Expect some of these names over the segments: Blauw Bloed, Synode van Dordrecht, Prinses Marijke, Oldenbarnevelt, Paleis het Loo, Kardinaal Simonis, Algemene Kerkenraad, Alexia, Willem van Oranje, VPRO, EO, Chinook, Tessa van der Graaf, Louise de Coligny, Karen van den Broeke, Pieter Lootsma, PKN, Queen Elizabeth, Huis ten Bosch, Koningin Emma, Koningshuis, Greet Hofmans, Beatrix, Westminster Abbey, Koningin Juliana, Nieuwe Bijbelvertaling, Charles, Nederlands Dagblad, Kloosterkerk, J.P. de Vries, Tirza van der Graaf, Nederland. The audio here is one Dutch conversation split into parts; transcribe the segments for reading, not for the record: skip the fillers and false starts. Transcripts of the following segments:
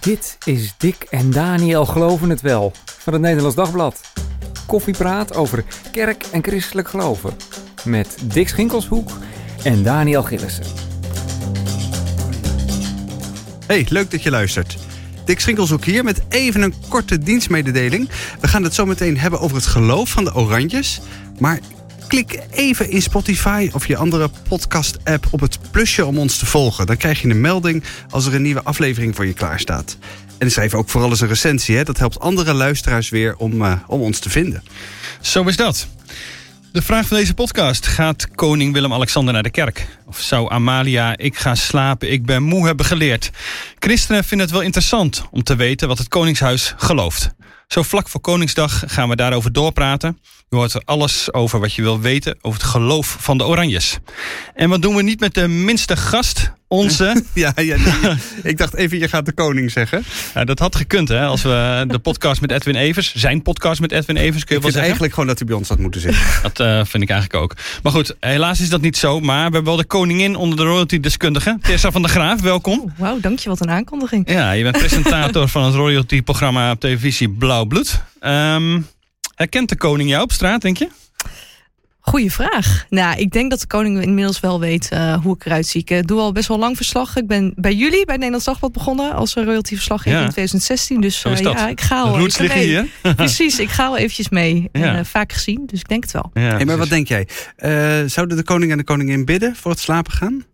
Dit is Dick en Daniel geloven het wel van het Nederlands Dagblad. Koffiepraat over kerk en christelijk geloven met Dick Schinkelshoek en Daniel Gillissen. Hey, leuk dat je luistert. Dick Schinkelshoek hier met even een korte dienstmededeling. We gaan het zo meteen hebben over het geloof van de Oranjes, maar klik even in Spotify of je andere podcast-app op het plusje om ons te volgen. Dan krijg je een melding als er een nieuwe aflevering voor je klaarstaat. En schrijf ook vooral eens een recensie, hè? Dat helpt andere luisteraars weer om ons te vinden. Zo is dat. De vraag van deze podcast: gaat koning Willem-Alexander naar de kerk? Of zou Amalia "ik ga slapen, ik ben moe" hebben geleerd? Christenen vinden het wel interessant om te weten wat het Koningshuis gelooft. Zo vlak voor Koningsdag gaan we daarover doorpraten. Je hoort er alles over wat je wil weten over het geloof van de Oranjes. En wat doen we niet met de minste gast? Onze... Ja, ik dacht even, je gaat de koning zeggen. Ja, dat had gekund, hè. Als we de podcast met Edwin Evers... Zijn podcast met Edwin Evers, kun je wel zeggen. Eigenlijk gewoon dat hij bij ons had moeten zitten. Dat vind ik eigenlijk ook. Maar goed, helaas is dat niet zo. Maar we hebben wel de koningin onder de royalty-deskundigen. Tessa van der Graaf, welkom. Wauw, dank je, wat een aankondiging. Ja, je bent presentator van het royalty-programma op televisie Blauw Bloed. Herkent de koning jou op straat, denk je? Goeie vraag. Nou, ik denk dat de koning inmiddels wel weet hoe ik eruit zie. Ik doe al best wel lang verslag. Ik ben bij jullie, bij Nederlands Dagblad, begonnen als royalty verslaggever in 2016. Dus ja, ik ga al even mee. Precies, ik ga al eventjes mee. Ja. En, vaak gezien, dus ik denk het wel. Ja, hey, maar wat denk jij? Zouden de koning en de koningin bidden voor het slapen gaan?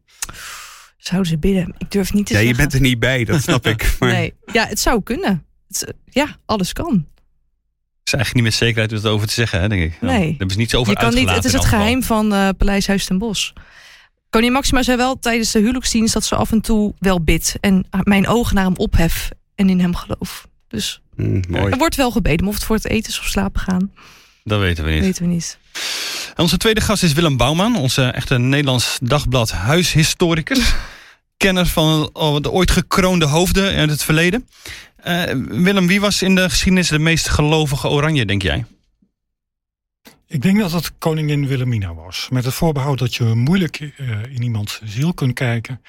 Zouden ze bidden? Ik durf niet te zeggen. Ja, je bent er niet bij, dat snap ik. Maar... Nee. Ja, het zou kunnen. Ja, alles kan. Het is eigenlijk niet met zekerheid om het over te zeggen, hè, denk ik. Nou, nee. Daar is niets over uitgelaten. Het is het geheim van Paleis Huis ten Bosch. Koningin Maxima zei wel tijdens de huwelijksdienst dat ze af en toe wel bidt. En mijn ogen naar hem ophef en in hem geloof. Dus mooi. Er wordt wel gebeden, of het voor het eten is of slapen gaan. Dat weten we niet. En onze tweede gast is Willem Bouwman, onze echte Nederlands Dagblad huishistoricus. Kenner van de ooit gekroonde hoofden uit het verleden. Willem, wie was in de geschiedenis de meest gelovige Oranje, denk jij? Ik denk dat het koningin Wilhelmina was. Met het voorbehoud dat je moeilijk in iemands ziel kunt kijken.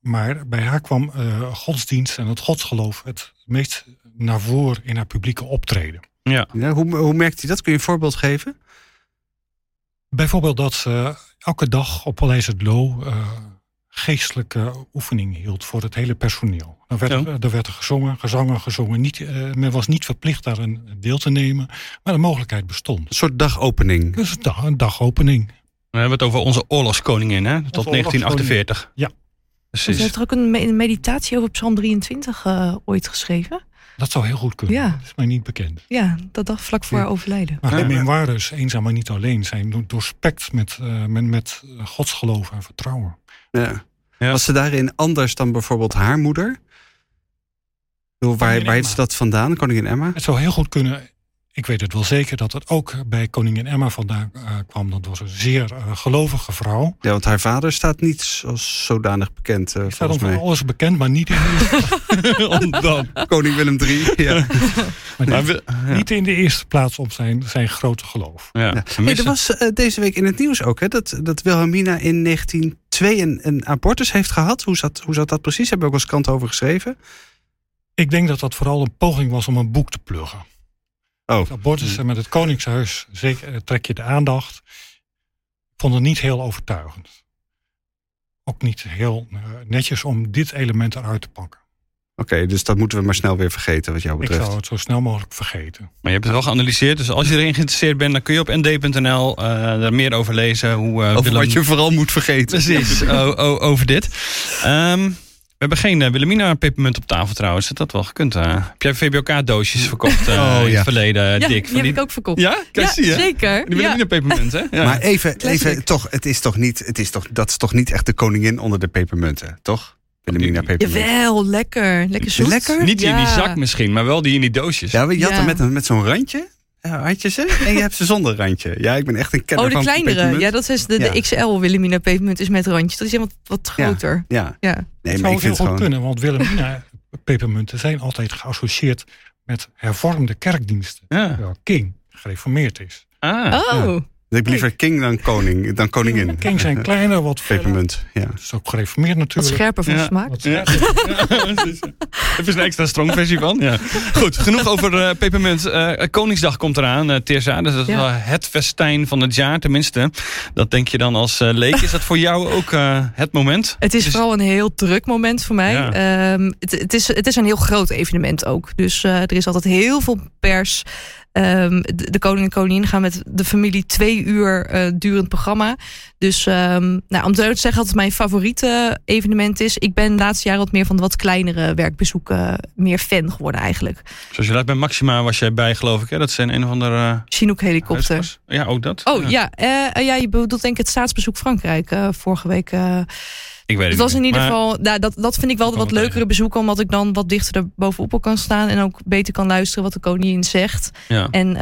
Maar bij haar kwam godsdienst en het godsgeloof het meest naar voren in haar publieke optreden. Ja. Ja, hoe merkt hij dat? Kun je een voorbeeld geven? Bijvoorbeeld dat ze elke dag op Paleis het Loo... geestelijke oefening hield voor het hele personeel. Er werd gezongen. Men was niet verplicht daar een deel te nemen, maar de mogelijkheid bestond. Een soort dagopening. Dus een dagopening. We hebben het over onze oorlogskoningin, hè? Tot 1948. Ja. Precies. Ze heeft er ook een meditatie over Psalm 23 ooit geschreven. Dat zou heel goed kunnen. Ja. Dat is mij niet bekend. Ja, dat dag vlak voor haar overlijden. Maar de memoires, Eenzaam maar niet alleen, zijn doorspekt met godsgeloof en vertrouwen. Ja. Ja. Was ze daarin anders dan bijvoorbeeld haar moeder? Waar heet ze dat vandaan, koningin Emma? Het zou heel goed kunnen, ik weet het wel zeker... dat het ook bij koningin Emma vandaan kwam. Dat was een zeer gelovige vrouw. Ja, want haar vader staat niet als zodanig bekend, volgens mij. Alles bekend, maar niet in de Koning Willem III, ja. maar niet in de eerste plaats op zijn grote geloof. Ja. Ja. Hey, er was deze week in het nieuws ook, hè, dat Wilhelmina in 1902 een abortus heeft gehad. Hoe zat dat precies? Hebben we ook als krant over geschreven. Ik denk dat dat vooral een poging was om een boek te pluggen. Oh. Met abortus en met het Koningshuis zeker, trek je de aandacht. Ik vond het niet heel overtuigend. Ook niet heel netjes om dit element eruit te pakken. Oké, dus dat moeten we maar snel weer vergeten wat jou betreft. Ik zou het zo snel mogelijk vergeten. Maar je hebt het wel geanalyseerd, dus als je erin geïnteresseerd bent... dan kun je op nd.nl daar meer over lezen. Over Willem... wat je vooral moet vergeten. Precies, over dit. We hebben geen Wilhelmina pepermunt op tafel trouwens. Dat had wel gekund. Heb jij VBOK-doosjes verkocht in het verleden, Dick? Die heb ik ook verkocht. Ja, zie je. Zeker. De Wilhelmina pepermunt, hè? Ja. Maar even toch, dat is toch niet echt de koningin onder de pepermunten, toch? Wilhelmina pepermunt. Jawel, lekker. Lekker zoet. Lekker? Niet in die zak misschien, maar wel die in die doosjes. Ja, je had er met zo'n randje. Ja, had je ze? En je hebt ze zonder randje. Ja, ik ben echt een kenner van pepermunt. De kleinere. Ja, dat is de XL Wilhelmina pepermunt is met randjes. Dat is helemaal wat groter. Ja. Nee, maar ik vind het gewoon kunnen, want Wilhelmina pepermunten zijn altijd geassocieerd met hervormde kerkdiensten. Ja. Terwijl King gereformeerd is. Ah. Oh. Ja. Ik ben liever king dan koning, dan koningin. Kings zijn kleiner, wat pepermunt. Ja. Dat is ook gereformeerd natuurlijk. Wat scherper van smaak. Ja. Heb je een extra strong versie van? Ja. Goed, genoeg over pepermunt. Koningsdag komt eraan, Tirza. Dat is het festijn van het jaar, tenminste. Dat denk je dan als leek. Is dat voor jou ook het moment? Het is vooral een heel druk moment voor mij. Ja. Het is een heel groot evenement ook. Dus er is altijd heel veel pers. De koning en koningin gaan met de familie 2 uur durend programma. Dus om te zeggen dat het mijn favoriete evenement is. Ik ben de laatste jaren wat meer van de wat kleinere werkbezoeken meer fan geworden eigenlijk. Zoals je laat bij Maxima was jij bij, geloof ik. Hè? Dat zijn een of andere... Chinook helikopter. Ja, ook dat. Oh ja, je bedoelt denk ik het staatsbezoek Frankrijk vorige week... Ik weet het was in ieder geval, dat vind ik wel de wat leukere bezoeken, omdat ik dan wat dichter er bovenop kan staan en ook beter kan luisteren wat de koningin zegt. Ja. En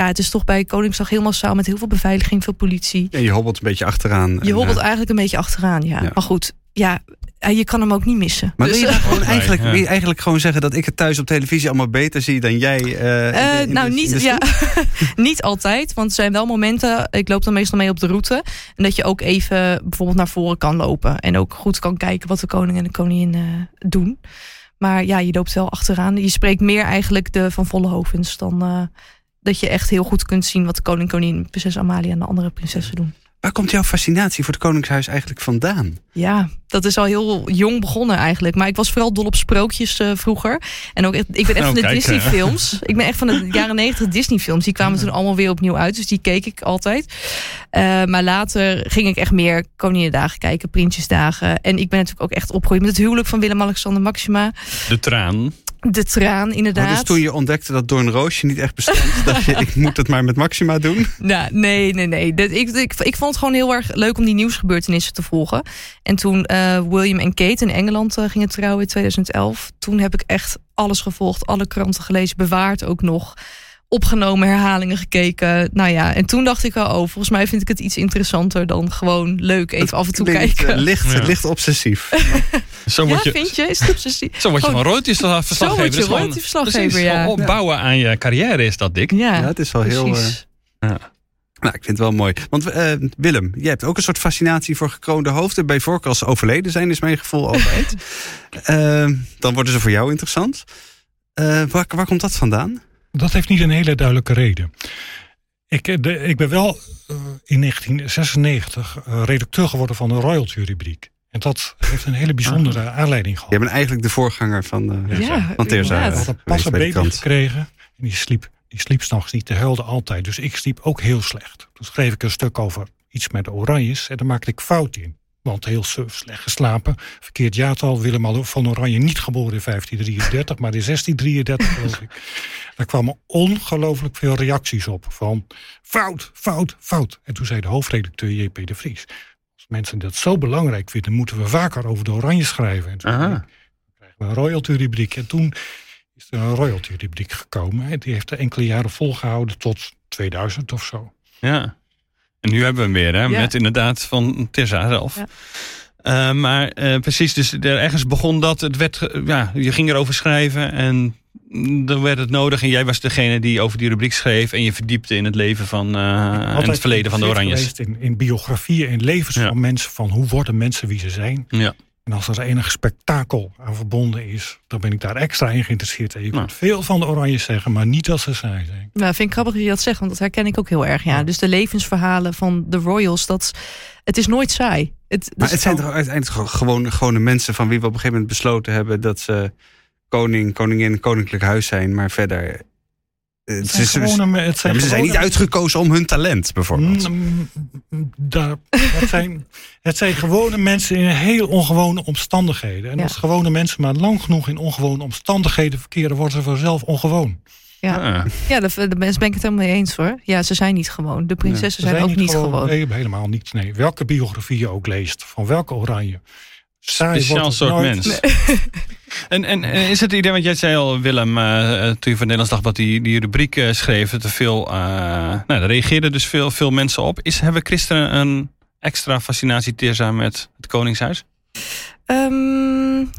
het is toch bij Koningsdag helemaal saai met heel veel beveiliging, veel politie. Ja, je hobbelt een beetje achteraan. Je hobbelt eigenlijk een beetje achteraan, ja. Maar goed, ja... Je kan hem ook niet missen. Maar dus, wil je eigenlijk gewoon zeggen dat ik het thuis op televisie allemaal beter zie dan jij? Niet altijd, want er zijn wel momenten, ik loop dan meestal mee op de route, en dat je ook even bijvoorbeeld naar voren kan lopen en ook goed kan kijken wat de koning en de koningin doen. Maar ja, je loopt wel achteraan. Je spreekt meer eigenlijk de Van Vollenhovens dan dat je echt heel goed kunt zien wat de koning en koningin, prinses Amalia en de andere prinsessen doen. Waar komt jouw fascinatie voor het Koningshuis eigenlijk vandaan? Ja, dat is al heel jong begonnen eigenlijk. Maar ik was vooral dol op sprookjes vroeger. En ook echt, ik ben echt van de Disney-films. Ik ben echt van de jaren 90 Disney-films. Die kwamen toen allemaal weer opnieuw uit. Dus die keek ik altijd. Maar later ging ik echt meer Koninginnedagen kijken, Prinsjesdagen. En ik ben natuurlijk ook echt opgegroeid met het huwelijk van Willem-Alexander Maxima. De traan. De traan, inderdaad. Maar dus toen je ontdekte dat Doornroosje niet echt bestond... dacht je, ik moet het maar met Maxima doen? Nou, nee. Ik vond het gewoon heel erg leuk om die nieuwsgebeurtenissen te volgen. En toen William en Kate in Engeland gingen trouwen in 2011... toen heb ik echt alles gevolgd, alle kranten gelezen, bewaard ook nog... opgenomen, herhalingen gekeken. Nou ja, en toen dacht ik wel, volgens mij vind ik het iets interessanter dan gewoon leuk even af en toe kijken. Licht obsessief. Zo moet vind je? Is het obsessief? Zo word je gewoon royalty-verslaggever. Precies, opbouwen aan je carrière is dat, Dick. Ja, het is wel precies. Heel... Nou, ik vind het wel mooi. Want Willem, jij hebt ook een soort fascinatie voor gekroonde hoofden. Bij voorkeur als ze overleden zijn, is mijn gevoel altijd. Dan worden ze voor jou interessant. Waar komt dat vandaan? Dat heeft niet een hele duidelijke reden. Ik ben wel in 1996 redacteur geworden van de royalty-rubriek. En dat heeft een hele bijzondere aanleiding gehad. Je bent eigenlijk de voorganger van Tirza. Ik had pas een baby gekregen en die sliep 's nachts niet, te huilde altijd. Dus ik sliep ook heel slecht. Toen schreef ik een stuk over iets met de Oranjes en daar maakte ik fout in. Want heel slecht geslapen. Verkeerd jaartal. Willem van Oranje niet geboren in 1533, maar in 1633 was ik. Daar kwamen ongelooflijk veel reacties op. Van fout. En toen zei de hoofdredacteur J.P. de Vries. Als mensen dat zo belangrijk vinden, moeten we vaker over de Oranje schrijven. En toen krijgen we een royalty-rubriek. En toen is er een royalty-rubriek gekomen. En die heeft er enkele jaren volgehouden tot 2000 of zo. Ja. En nu hebben we hem weer, hè? Ja. Met inderdaad van Tirza zelf. Ja. Maar precies, dus ergens begon dat. Het werd, je ging erover schrijven en dan werd het nodig. En jij was degene die over die rubriek schreef. En je verdiepte in het leven van en het verleden van de Oranjes. In biografieën en levens van mensen. Van hoe worden mensen wie ze zijn. Ja. En als er enig spektakel aan verbonden is, dan ben ik daar extra in geïnteresseerd. En je kunt veel van de Oranjes zeggen, maar niet dat ze saai zijn. Nou, vind ik grappig dat je dat zegt, want dat herken ik ook heel erg. Ja. Dus de levensverhalen van de Royals, het is nooit saai. Maar het zijn toch uiteindelijk gewone mensen van wie we op een gegeven moment besloten hebben dat ze koning, koningin, koninklijk huis zijn, maar verder... Ze zijn niet uitgekozen om hun talent, bijvoorbeeld. Het zijn gewone mensen in heel ongewone omstandigheden. En als gewone mensen maar lang genoeg in ongewone omstandigheden verkeren, worden ze vanzelf ongewoon. Ja, daar ben ik het helemaal mee eens hoor. Ja, ze zijn niet gewoon. De prinsessen zijn ook niet gewoon. Nee, helemaal niet. Nee. Welke biografie je ook leest, van welke Oranje. Speciaal soort mens. Nee. En is het idee, want jij zei al Willem, toen je van Nederlands Dagblad die rubriek schreef, dat er veel, daar reageerden dus veel mensen op. Hebben christenen een extra fascinatie Tirza met het Koningshuis?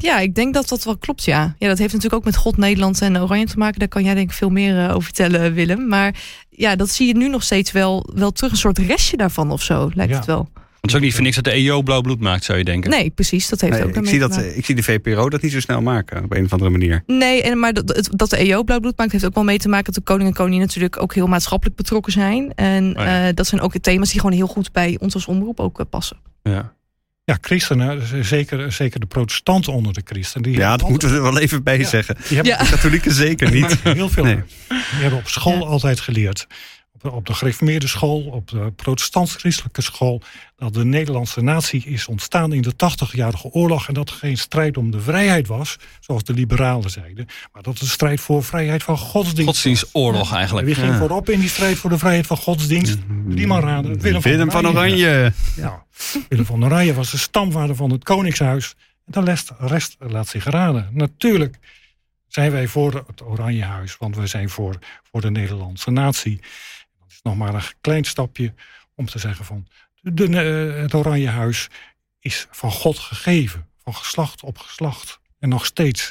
Ja, ik denk dat dat wel klopt, ja. Ja, dat heeft natuurlijk ook met God, Nederland en Oranje te maken. Daar kan jij denk ik veel meer over vertellen, Willem. Maar ja, dat zie je nu nog steeds wel terug. Een soort restje daarvan of zo, lijkt het wel. Het is ook niet voor niks dat de EO Blauw Bloed maakt, zou je denken. Nee, precies. Dat heeft ook ik zie de VPRO dat niet zo snel maken, op een of andere manier. Nee, maar dat de EO Blauw Bloed maakt, heeft ook wel mee te maken dat de koning en koningin natuurlijk ook heel maatschappelijk betrokken zijn. En dat zijn ook thema's die gewoon heel goed bij ons als omroep ook passen. Ja. Ja, christenen, zeker de protestanten onder de christenen. Ja, dat moeten we er wel even bij zeggen. Die hebben de katholieken zeker niet. Heel veel. Nee. Die hebben op school altijd geleerd. Op de gereformeerde school, op de protestants-christelijke school, dat de Nederlandse natie is ontstaan in de 80-jarige oorlog en dat geen strijd om de vrijheid was, zoals de liberalen zeiden, maar dat het een strijd voor vrijheid van godsdienst. Godsdienstoorlog eigenlijk. Wie ging voorop in die strijd voor de vrijheid van godsdienst? Die man raden. Willem van Oranje. Ja. Willem van Oranje was de stamvader van het Koningshuis. En de rest laat zich raden. Natuurlijk zijn wij voor het Oranjehuis, want we zijn voor de Nederlandse natie. Nog maar een klein stapje om te zeggen van het Oranjehuis is van God gegeven. Van geslacht op geslacht. En nog steeds.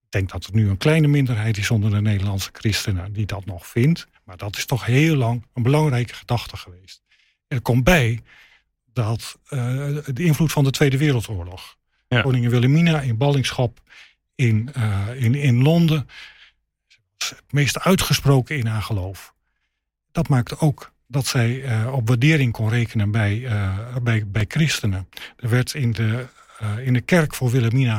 Ik denk dat er nu een kleine minderheid is onder de Nederlandse christenen die dat nog vindt. Maar dat is toch heel lang een belangrijke gedachte geweest. Er komt bij dat de invloed van de Tweede Wereldoorlog. Ja. Koningin Wilhelmina in ballingschap in Londen. Het meest uitgesproken in haar geloof. Dat maakte ook dat zij op waardering kon rekenen bij christenen. Er werd in de kerk voor Wilhelmina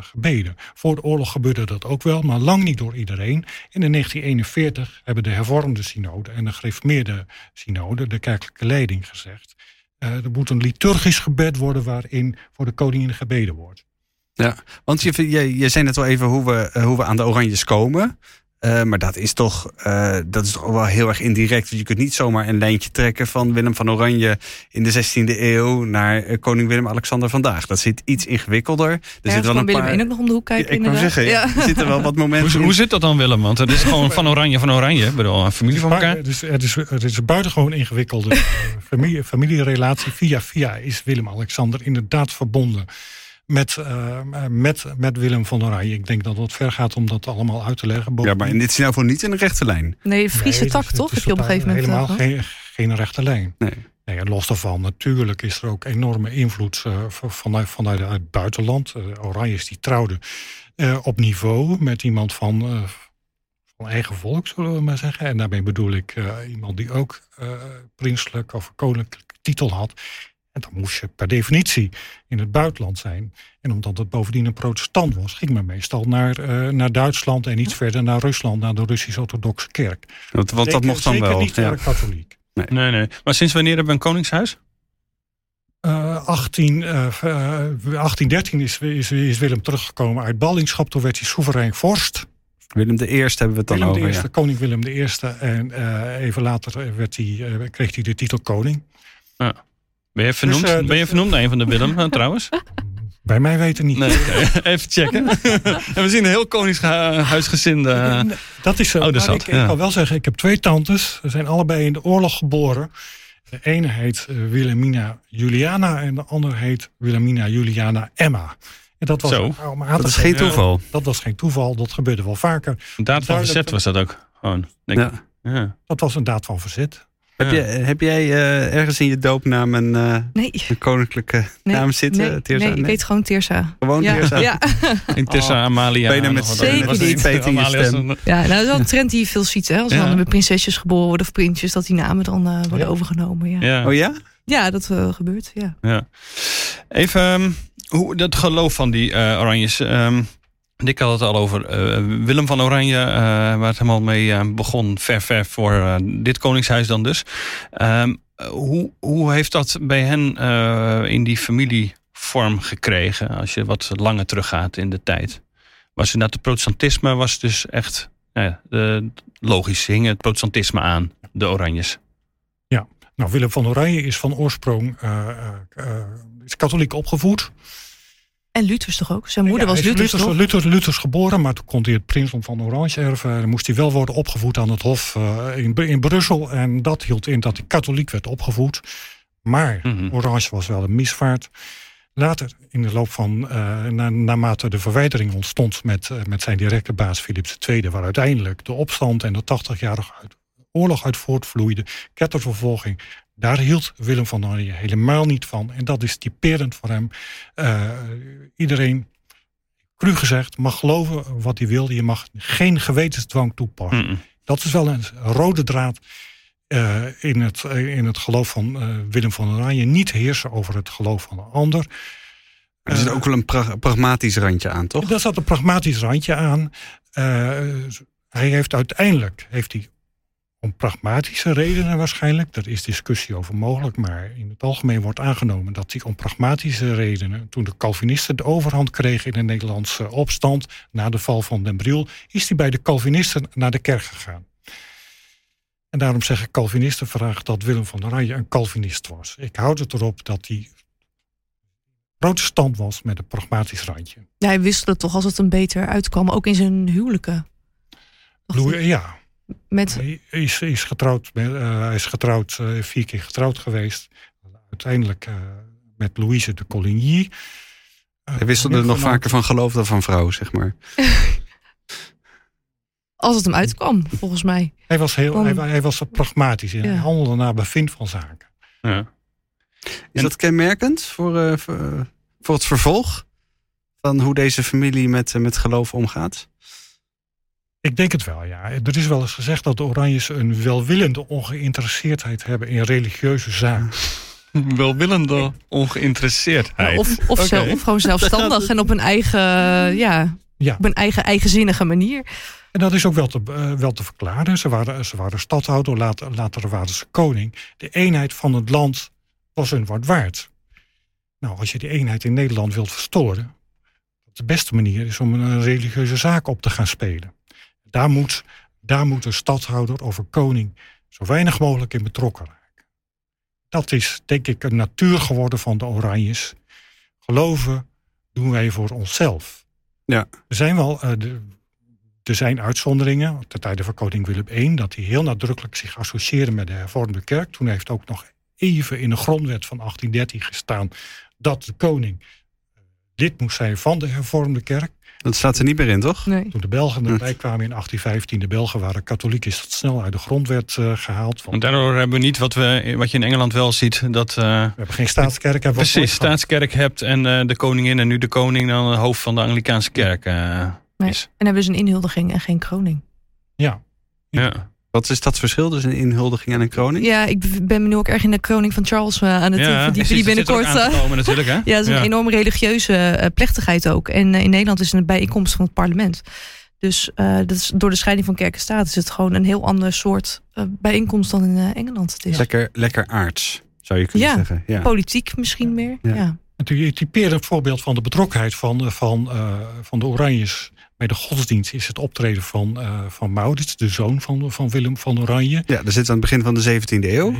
gebeden. Voor de oorlog gebeurde dat ook wel, maar lang niet door iedereen. En in 1941 hebben de hervormde synode en de gereformeerde synode, de kerkelijke leiding, gezegd: er moet een liturgisch gebed worden waarin voor de koningin gebeden wordt. Ja, want je zei net wel even hoe we aan de Oranjes komen. Maar dat is toch wel heel erg indirect. Je kunt niet zomaar een lijntje trekken van Willem van Oranje in de 16e eeuw naar koning Willem-Alexander vandaag. Dat zit iets ingewikkelder. Er zit wel een paar... Willem I ook nog om de hoek kijken. Ik kan zeggen, er zitten wel wat momenten. Hoe zit dat dan, Willem? Want het is gewoon van Oranje. Ik bedoel, een familie van elkaar. Het is buitengewoon ingewikkelde familierelatie. Via is Willem-Alexander inderdaad verbonden met Willem van Oranje. Ik denk dat het ver gaat om dat allemaal uit te leggen. Ja, maar in dit geval niet in de rechte lijn. Nee, Friese tak toch? Heb je op een gegeven moment helemaal geen rechte lijn. Nee, los daarvan, natuurlijk is er ook enorme invloed vanuit het buitenland. Oranjes die trouwden op niveau met iemand van eigen volk, zullen we maar zeggen. En daarmee bedoel ik iemand die ook prinselijk of koninklijke titel had. En dan moest je per definitie in het buitenland zijn. En omdat het bovendien een protestant was, ging men meestal naar Duitsland en iets verder naar Rusland, naar de Russisch-Orthodoxe Kerk. Want dat mocht dan wel. Niet naar katholiek. Nee. Maar sinds wanneer hebben we een koningshuis? 1813 is Willem teruggekomen uit ballingschap. Toen werd hij soeverein vorst. Willem I hebben we het dan over. Koning Willem I. En even later kreeg hij de titel koning. Ja. Ben je vernoemd? Ben je vernoemd naar een van de Willem trouwens? Bij mij weten niet. Nee, okay. Even checken. En we zien een heel koningshuisgezin. Dat is zo. Ik kan wel zeggen, ik heb twee tantes. Ze zijn allebei in de oorlog geboren. De ene heet Wilhelmina Juliana en de andere heet Wilhelmina Juliana Emma. En dat was, geen toeval. Dat was geen toeval. Dat gebeurde wel vaker. Een daad van verzet was dat ook. Gewoon, denk ik. Dat was een daad van verzet. Ja. Heb jij ergens in je doopnaam een koninklijke naam zitten? Nee, ik weet gewoon Tirsa. Tirsa? Ja. In Tirsa, Amalia. Bijna met zeker niet. Ja, dat is wel een trend die je veel ziet. Hè? Als dan met prinsesjes geboren worden of prinsjes, dat die namen dan worden overgenomen. Ja. Ja. Oh ja? Ja, dat gebeurt. Ja. Ja. Even hoe dat geloof van die Oranjes. Dick had het al over Willem van Oranje, waar het helemaal mee begon. Ver voor dit koningshuis dan dus. Hoe heeft dat bij hen in die familie vorm gekregen? Als je wat langer teruggaat in de tijd. Was inderdaad het protestantisme was dus echt logisch. Hing het protestantisme aan, de Oranjes. Ja, nou Willem van Oranje is van oorsprong is katholiek opgevoed. En Luthers toch ook? Zijn moeder was Luthers geboren, maar toen kon hij het prinsdom van Oranje erven. Dan moest hij wel worden opgevoed aan het hof in Brussel. En dat hield in dat hij katholiek werd opgevoed. Maar Oranje was wel een misvaart. Later, in de loop van, naarmate de verwijdering ontstond met zijn directe baas Philips II, waar uiteindelijk de opstand en de 80-jarige oorlog uit voortvloeide, kettervervolging, daar hield Willem van Oranje helemaal niet van. En dat is typerend voor hem. Iedereen, cru gezegd, mag geloven wat hij wil. Je mag geen gewetensdwang toepassen. Mm-mm. Dat is wel een rode draad in het geloof van Willem van Oranje. Niet heersen over het geloof van een ander. Er zit ook wel een pragmatisch randje aan, toch? Er zat een pragmatisch randje aan. Hij heeft uiteindelijk... om pragmatische redenen waarschijnlijk, er is discussie over mogelijk, maar in het algemeen wordt aangenomen dat die om pragmatische redenen, toen de Calvinisten de overhand kregen in de Nederlandse opstand na de val van Den Briel, is hij bij de Calvinisten naar de kerk gegaan. En daarom zeggen Calvinisten vandaag dat Willem van Oranje een Calvinist was. Ik houd het erop dat hij protestant was met een pragmatisch randje. Ja, hij wisselde toch als het hem beter uitkwam, ook in zijn huwelijken. Ja. Hij is getrouwd, vier keer getrouwd geweest. Uiteindelijk met Louise de Coligny. Hij wisselde nog vaker van geloof dan van vrouw, zeg maar. Als het hem uitkwam, volgens mij. Hij was pragmatisch en handelde naar bevind van zaken. Ja. Is dat kenmerkend voor het vervolg? Van hoe deze familie met geloof omgaat? Ik denk het wel, ja. Er is wel eens gezegd dat de Oranjes een welwillende ongeïnteresseerdheid hebben in religieuze zaken. Welwillende ongeïnteresseerdheid. Of gewoon zelfstandig en op een eigen, op een eigenzinnige manier. En dat is ook wel te verklaren. Ze waren stadhouder, later waren ze koning. De eenheid van het land was hun wat waard. Nou, als je die eenheid in Nederland wilt verstoren, de beste manier is om een religieuze zaak op te gaan spelen. Daar moet een stadhouder of een koning zo weinig mogelijk in betrokken raken. Dat is, denk ik, een natuur geworden van de Oranjes. Geloven doen wij voor onszelf. Ja. Er zijn uitzonderingen, ten tijde van koning Willem I... dat hij heel nadrukkelijk zich associeerde met de hervormde kerk. Toen heeft ook nog even in de grondwet van 1813 gestaan dat de koning lid moest zijn van de hervormde kerk. Dat staat er niet meer in, toch? Nee. Toen de Belgen erbij kwamen in 1815, de Belgen waren katholiek, is dat snel uit de grondwet gehaald. Want daardoor hebben we niet wat je in Engeland wel ziet. Dat, we hebben geen staatskerk. Staatskerk hebt en de koningin en nu de koning dan het hoofd van de Anglicaanse kerk is. En hebben ze een inhuldiging en geen kroning. Ja. Wat is dat verschil tussen een inhuldiging en een kroning? Ja, ik ben me nu ook erg in de kroning van Charles aan het verdiepen. Die binnenkort. Natuurlijk, hè? Ja, dat is een enorme religieuze plechtigheid ook. En in Nederland is het een bijeenkomst van het parlement. Dus dat is, door de scheiding van kerk en staat is het gewoon een heel ander soort bijeenkomst dan in Engeland. Het is. Lekker aards, zou je kunnen zeggen. Ja, politiek misschien meer. Ja. Natuurlijk, ik typeer een voorbeeld van de betrokkenheid van de Oranjes. Bij de godsdienst is het optreden van Maurits, de zoon van Willem van Oranje. Ja, dat zit aan het begin van de 17e eeuw.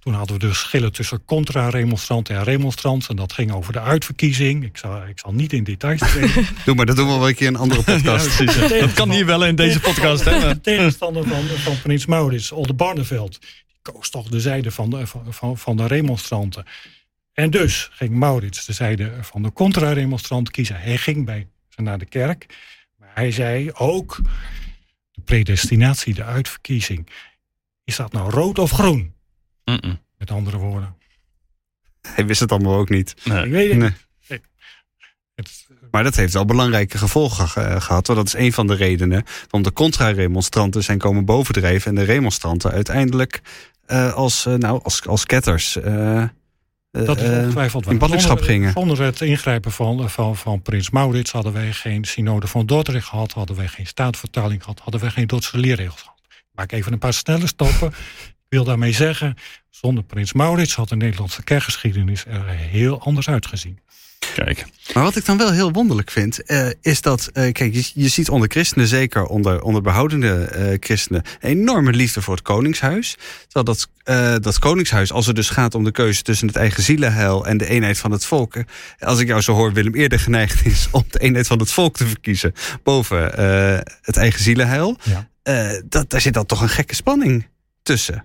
Toen hadden we de verschillen tussen contra-remonstranten en remonstranten. En dat ging over de uitverkiezing. Ik zal niet in details treden. Doe maar, dat doen we wel een keer in een andere podcast. Ja, dat kan hier wel in deze podcast. De tegenstander van prins Maurits, Oldenbarnevelt, die koos toch de zijde van de remonstranten. En dus ging Maurits de zijde van de contra-remonstrant kiezen. Hij ging naar de kerk. Hij zei ook, de predestinatie, de uitverkiezing. Is dat nou rood of groen? Mm-mm. Met andere woorden. Hij wist het allemaal ook niet. Nee. Ik weet het niet. Nee. Maar dat heeft wel belangrijke gevolgen gehad. Dat is een van de redenen. Want de contra-remonstranten zijn komen bovendrijven. En de remonstranten uiteindelijk als ketters... dat is ongetwijfeld waar. In ballingschap gingen. Zonder het ingrijpen van prins Maurits hadden wij geen synode van Dordrecht gehad, hadden wij geen staatvertaling gehad, hadden wij geen Dordtse leerregels gehad. Ik maak even een paar snelle stappen. Ik wil daarmee zeggen, zonder prins Maurits had de Nederlandse kerkgeschiedenis er heel anders uitgezien. Kijk. Maar wat ik dan wel heel wonderlijk vind, is dat... je ziet onder christenen, zeker onder behoudende christenen... een enorme liefde voor het koningshuis. Terwijl dat koningshuis, als het dus gaat om de keuze... tussen het eigen zielenheil en de eenheid van het volk... als ik jou zo hoor, Willem eerder geneigd is... om de eenheid van het volk te verkiezen boven het eigen zielenheil. Ja. Daar zit dan toch een gekke spanning tussen.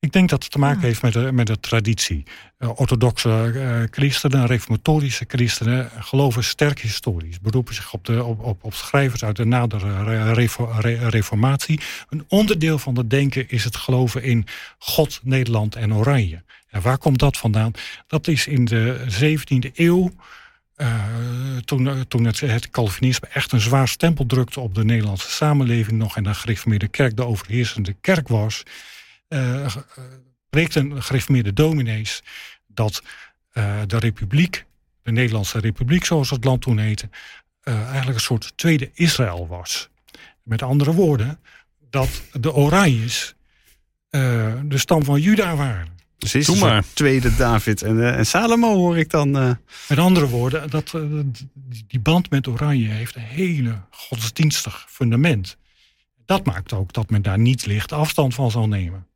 Ik denk dat het te maken heeft met de traditie. Orthodoxe christenen, reformatorische christenen geloven sterk historisch. Beroepen zich op schrijvers uit de nadere reformatie. Een onderdeel van het denken is het geloven in God, Nederland en Oranje. En waar komt dat vandaan? Dat is in de 17e eeuw... Toen het Calvinisme echt een zwaar stempel drukte op de Nederlandse samenleving nog en de gereformeerde kerk de overheersende kerk was, preekten gereformeerde dominees dat de republiek, de Nederlandse republiek zoals het land toen heette, eigenlijk een soort tweede Israël was. Met andere woorden, dat de Oranjes de stam van Juda waren. Precies, dus maar tweede David en Salomo hoor ik dan. Met andere woorden, dat, die band met Oranje heeft een hele godsdienstig fundament. Dat maakt ook dat men daar niet licht afstand van zal nemen.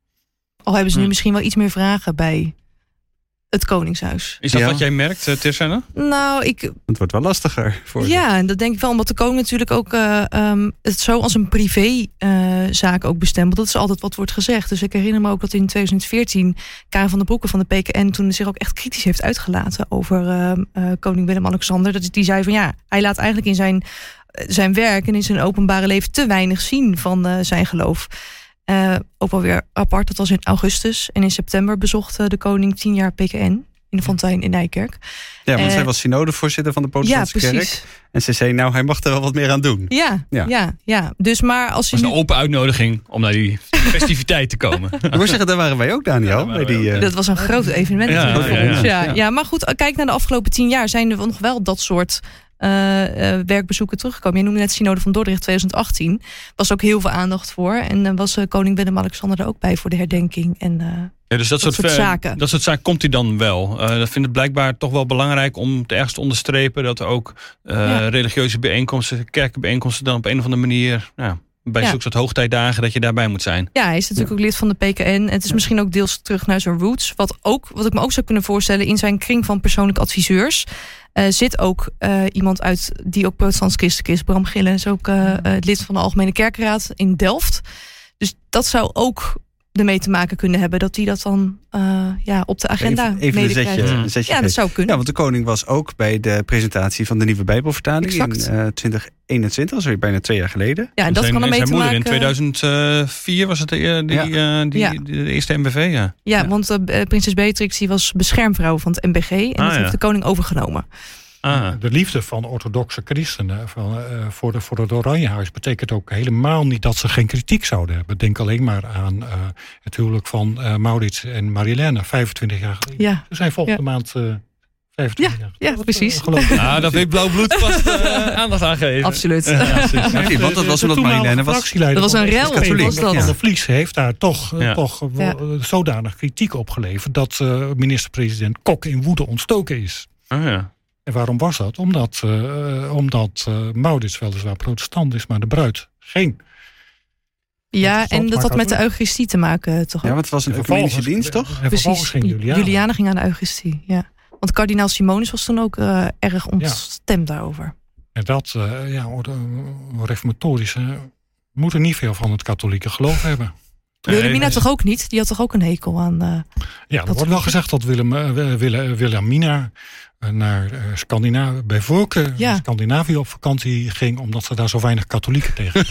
Al hebben ze nu misschien wel iets meer vragen bij het Koningshuis. Is dat wat jij merkt, Tessane? Nou, het wordt wel lastiger voor ze. En dat denk ik wel, omdat de koning natuurlijk ook het zo als een privézaak ook bestempelt. Dat is altijd wat wordt gezegd. Dus ik herinner me ook dat in 2014 Karen van den Broeke van de PKN toen zich ook echt kritisch heeft uitgelaten over koning Willem-Alexander. Dat die zei van hij laat eigenlijk in zijn werk en in zijn openbare leven te weinig zien van zijn geloof. Ook alweer apart, dat was in augustus. En in september bezocht de koning 10 jaar PKN in de Fontein in Nijkerk. Ja, want hij was synodevoorzitter van de Protestantse Kerk. En ze zei, hij mag er wel wat meer aan doen. Ja. Dus maar als was een open uitnodiging om naar die festiviteit te komen. Ik moet zeggen, daar waren wij ook, Daniel. Dat was een groot evenement voor ons. Ja, maar goed, kijk naar de afgelopen 10 jaar... zijn er nog wel dat soort werkbezoeken teruggekomen. Je noemde net Synode van Dordrecht 2018. Was ook heel veel aandacht voor. En was koning Willem-Alexander er ook bij voor de herdenking. En dus dat soort zaken. Dat soort zaken komt hij dan wel. Dat vindt het blijkbaar toch wel belangrijk om te ergens te onderstrepen dat ook religieuze bijeenkomsten, kerkenbijeenkomsten dan op een of andere manier bij zulke soort hoogtijdagen dat je daarbij moet zijn. Ja, hij is natuurlijk ook lid van de PKN. En het is misschien ook deels terug naar zijn roots. Wat ik me ook zou kunnen voorstellen in zijn kring van persoonlijke adviseurs. Zit ook iemand uit die ook protestants-christelijk is. Bram Gillen is ook lid van de Algemene Kerkenraad in Delft. Dus dat zou ook ermee te maken kunnen hebben dat hij dat dan op de agenda medekrijgt. Ja, dat zou kunnen. Ja, want de koning was ook bij de presentatie van de nieuwe Bijbelvertaling in 2021, sorry, bijna 2 jaar geleden. Ja, en dat kan ermee te maken. In 2004 was het de eerste MBV, Ja, want prinses Beatrix die was beschermvrouw van het MBG en dat heeft de koning overgenomen. De liefde van orthodoxe christenen voor het Oranjehuis betekent ook helemaal niet dat ze geen kritiek zouden hebben. Denk alleen maar aan het huwelijk van Maurits en Marilène, 25 jaar geleden. Ze zijn volgende maand 25 jaar geleden. Ja, precies. Dat heeft Blauw Bloed vast aandacht aangegeven. Absoluut. Want dat was omdat Marilène was. Dat was een rel. Van de Vries heeft daar toch zodanig kritiek op geleverd dat minister-president Kok in woede ontstoken is. En waarom was dat? Omdat Maurits weliswaar protestant is, maar de bruid geen. Ja, en dat had met de eucharistie te maken, toch? Ja, want het was een ecumenische dienst, toch? Precies, Juliana ging aan de eucharistie, Want kardinaal Simonis was toen ook erg ontstemd daarover. En dat, reformatorisch moeten niet veel van het katholieke geloof hebben. Wilhelmina toch ook niet? Die had toch ook een hekel aan... er wordt wel gezegd dat Wilhelmina naar Scandinavië, bij voorkeur Scandinavië op vakantie ging, omdat ze daar zo weinig katholieken tegen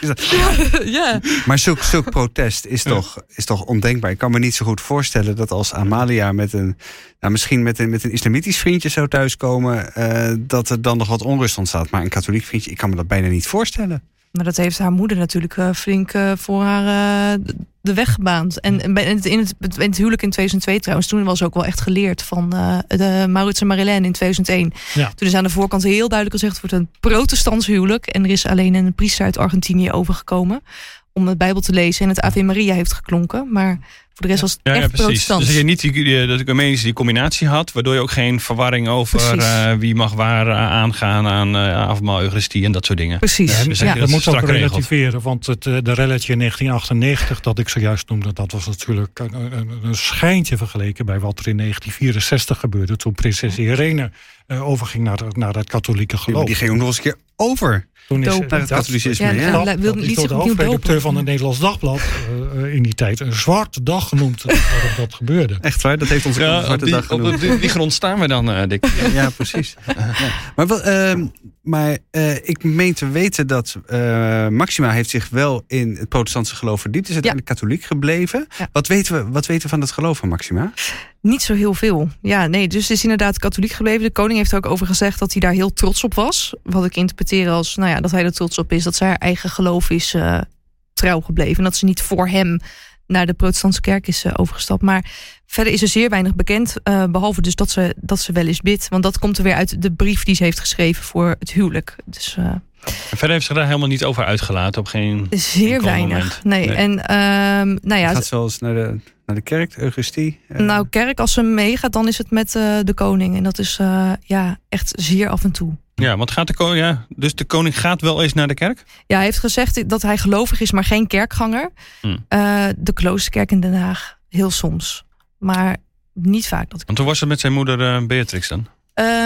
hadden. Maar zulk protest is toch ondenkbaar. Ik kan me niet zo goed voorstellen dat als Amalia met een islamitisch vriendje zou thuiskomen, dat er dan nog wat onrust ontstaat. Maar een katholiek vriendje, ik kan me dat bijna niet voorstellen. Maar dat heeft haar moeder natuurlijk flink voor haar de weg gebaand. En in het huwelijk in 2002 trouwens, toen was ook wel echt geleerd van Maurits en Marilène in 2001. Ja. Toen is aan de voorkant heel duidelijk gezegd, het wordt een protestants huwelijk. En er is alleen een priester uit Argentinië overgekomen om de Bijbel te lezen. En het Ave Maria heeft geklonken, maar voor de rest was het echt protestants. Dus dat je niet die combinatie had, waardoor je ook geen verwarring over wie mag waar aangaan aan avondmaal, eucharistie en dat soort dingen. Precies. Dus dat moet ook relativeren, want de relletje in 1998 dat ik zojuist noemde, dat was natuurlijk een schijntje vergeleken bij wat er in 1964 gebeurde toen prinses Irene overging naar dat katholieke geloof. Ja, die ging ook nog eens een keer over. Toen is naar het katholicisme. Ja, ja. Dat is door de hoofdredacteur van het Nederlands Dagblad in die tijd een zwarte dag genoemd waarop dat gebeurde. Echt waar, dat heeft ons een zwarte dag genoemd. Op die grond staan we dan, Dick. Ja, precies. Maar ik meen te weten dat Maxima heeft zich wel in het protestantse geloof verdiept. Is uiteindelijk katholiek gebleven. Ja. Wat weten we van dat geloof van Maxima? Niet zo heel veel. Ja, nee, dus ze is inderdaad katholiek gebleven. De koning heeft er ook over gezegd dat hij daar heel trots op was. Wat ik interpreteer als, nou ja, dat hij er trots op is. Dat zij haar eigen geloof is trouw gebleven. En dat ze niet voor hem naar de protestantse kerk is overgestapt. Maar verder is er zeer weinig bekend. Behalve dus dat ze wel eens bidt. Want dat komt er weer uit de brief die ze heeft geschreven voor het huwelijk. Dus... En verder heeft ze daar helemaal niet over uitgelaten op geen... Zeer weinig, nee. En, nou ja, gaat ze wel eens naar de kerk, Eucharistie? Nou, kerk, als ze meegaat, dan is het met de koning. En dat is echt zeer af en toe. Ja, want gaat de koning... Ja, dus de koning gaat wel eens naar de kerk? Ja, hij heeft gezegd dat hij gelovig is, maar geen kerkganger. De Kloosterkerk in Den Haag, heel soms. Maar niet vaak. Want hoe was het met zijn moeder Beatrix dan?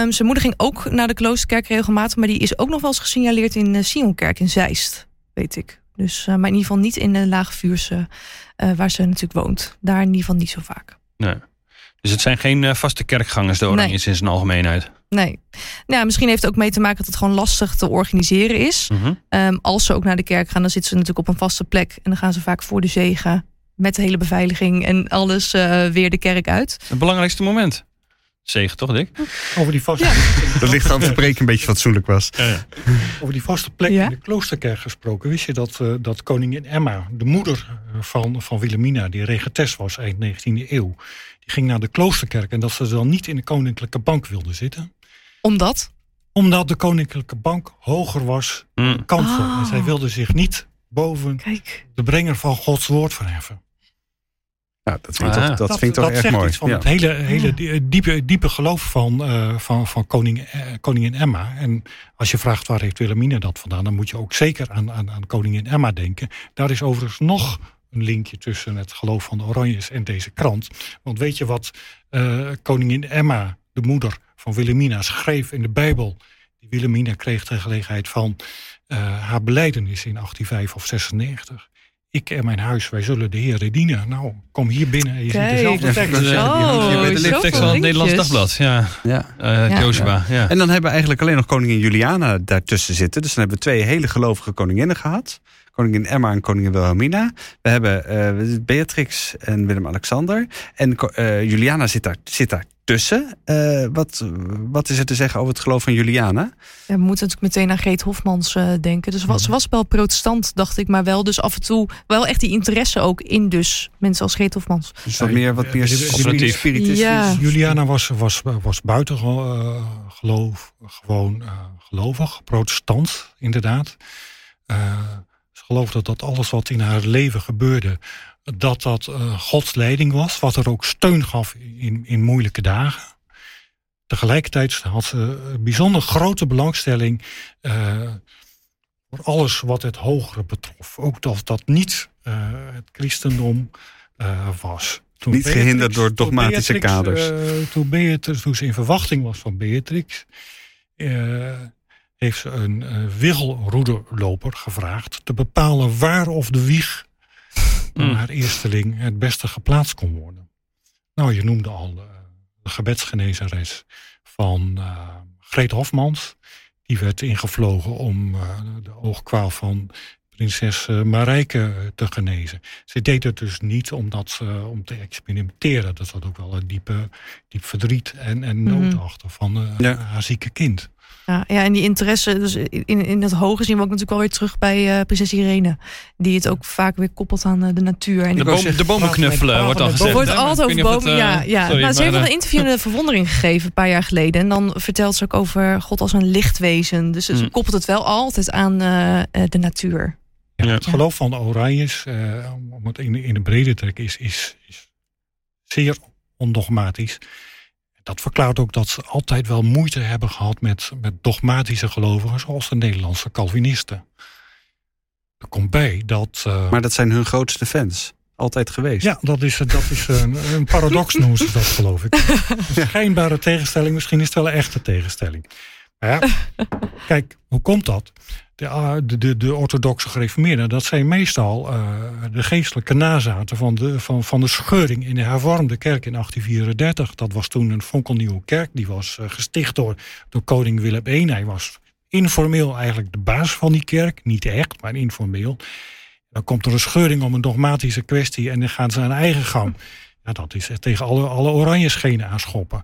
Zijn moeder ging ook naar de Kloosterkerk regelmatig, maar die is ook nog wel eens gesignaleerd in de Sionkerk in Zeist, weet ik. Dus, maar in ieder geval niet in de Laagvuurse, waar ze natuurlijk woont. Daar in ieder geval niet zo vaak. Nee. Dus het zijn geen vaste kerkgangers, de Oranjes in zijn algemeenheid? Nee. Nou, misschien heeft het ook mee te maken dat het gewoon lastig te organiseren is. Mm-hmm. Als ze ook naar de kerk gaan, dan zitten ze natuurlijk op een vaste plek. En dan gaan ze vaak voor de zegen, met de hele beveiliging en alles weer de kerk uit. Het belangrijkste moment. Zegen, toch, Dick? Over die vaste... Ja. Dat ligt aan het spreken een beetje fatsoenlijk was. Ja, ja. Over die vaste plek in de Kloosterkerk gesproken. Wist je dat koningin Emma, de moeder van Wilhelmina... die regetes was eind 19e eeuw... die ging naar de Kloosterkerk... en dat ze dan niet in de koninklijke bank wilde zitten. Omdat? Omdat de koninklijke bank hoger was dan de kansel. En zij wilde zich niet boven de brenger van Gods woord verheffen. Ja, dat vind ik toch erg mooi. Iets van het hele diepe geloof van koningin Emma. En als je vraagt waar heeft Wilhelmina dat vandaan... dan moet je ook zeker aan koningin Emma denken. Daar is overigens nog een linkje tussen het geloof van de Oranjes en deze krant. Want weet je wat koningin Emma, de moeder van Wilhelmina... schreef in de Bijbel? Die Wilhelmina kreeg ter gelegenheid van haar belijdenis in 1805 of 96... Ik en mijn huis, wij zullen de Heer dienen. Nou, kom hier binnen en je ziet dezelfde tekst. Je de lifttekst van het Nederlands Dagblad. En dan hebben we eigenlijk alleen nog koningin Juliana daartussen zitten. Dus dan hebben we twee hele gelovige koninginnen gehad. Koningin Emma en koningin Wilhelmina. We hebben Beatrix en Willem-Alexander. En Juliana zit daar tussen. Wat is er te zeggen over het geloof van Juliana? Ja, we moeten natuurlijk meteen aan Greet Hofmans denken. Dus ze was wel protestant, dacht ik, maar wel dus af en toe... wel echt die interesse ook in dus mensen als Greet Hofmans. Dus wat meer spiritistisch. Ja. Juliana was buiten geloof, gewoon gelovig, protestant inderdaad. Ze geloofde dat alles wat in haar leven gebeurde... dat Gods leiding was, wat er ook steun gaf in moeilijke dagen. Tegelijkertijd had ze een bijzonder grote belangstelling... voor alles wat het hogere betrof. Ook dat dat niet het christendom was. Niet gehinderd door dogmatische kaders. Toen ze in verwachting was van Beatrix... heeft ze een wiggelroederloper gevraagd... te bepalen waar of de wieg... haar eersteling het beste geplaatst kon worden. Nou, je noemde al de gebedsgenezeres van Greet Hofmans. Die werd ingevlogen om de oogkwaal van prinses Marijke te genezen. Ze deed het dus niet om te experimenteren. Dat had ook wel een diep verdriet en nood achter van haar zieke kind. Ja, en die interesse, dus in het hoge zien we ook natuurlijk wel weer terug bij prinses Irene. Die het ook vaak weer koppelt aan de natuur. En de bomen knuffelen wordt al gezegd. Wordt altijd over bomen, ze heeft een interview in de Verwondering gegeven een paar jaar geleden. En dan vertelt ze ook over God als een lichtwezen. Dus ze koppelt het wel altijd aan de natuur. Ja, het geloof van de Oranjes, om het in de brede trek, is zeer ondogmatisch. Dat verklaart ook dat ze altijd wel moeite hebben gehad met dogmatische gelovigen... zoals de Nederlandse Calvinisten. Er komt bij dat... Maar dat zijn hun grootste fans. altijd geweest. Ja, dat is een paradox noemen ze dat, geloof ik. Een schijnbare tegenstelling, misschien is het wel een echte tegenstelling. Ja, kijk, hoe komt dat? De orthodoxe gereformeerden, dat zijn meestal de geestelijke nazaten van de scheuring in de hervormde kerk in 1834. Dat was toen een fonkelnieuwe kerk, die was gesticht door koning Willem I. Hij was informeel eigenlijk de baas van die kerk, niet echt, maar informeel. Dan komt er een scheuring om een dogmatische kwestie en dan gaan ze aan eigen gang. Ja, dat is tegen alle oranje schenen aanschoppen.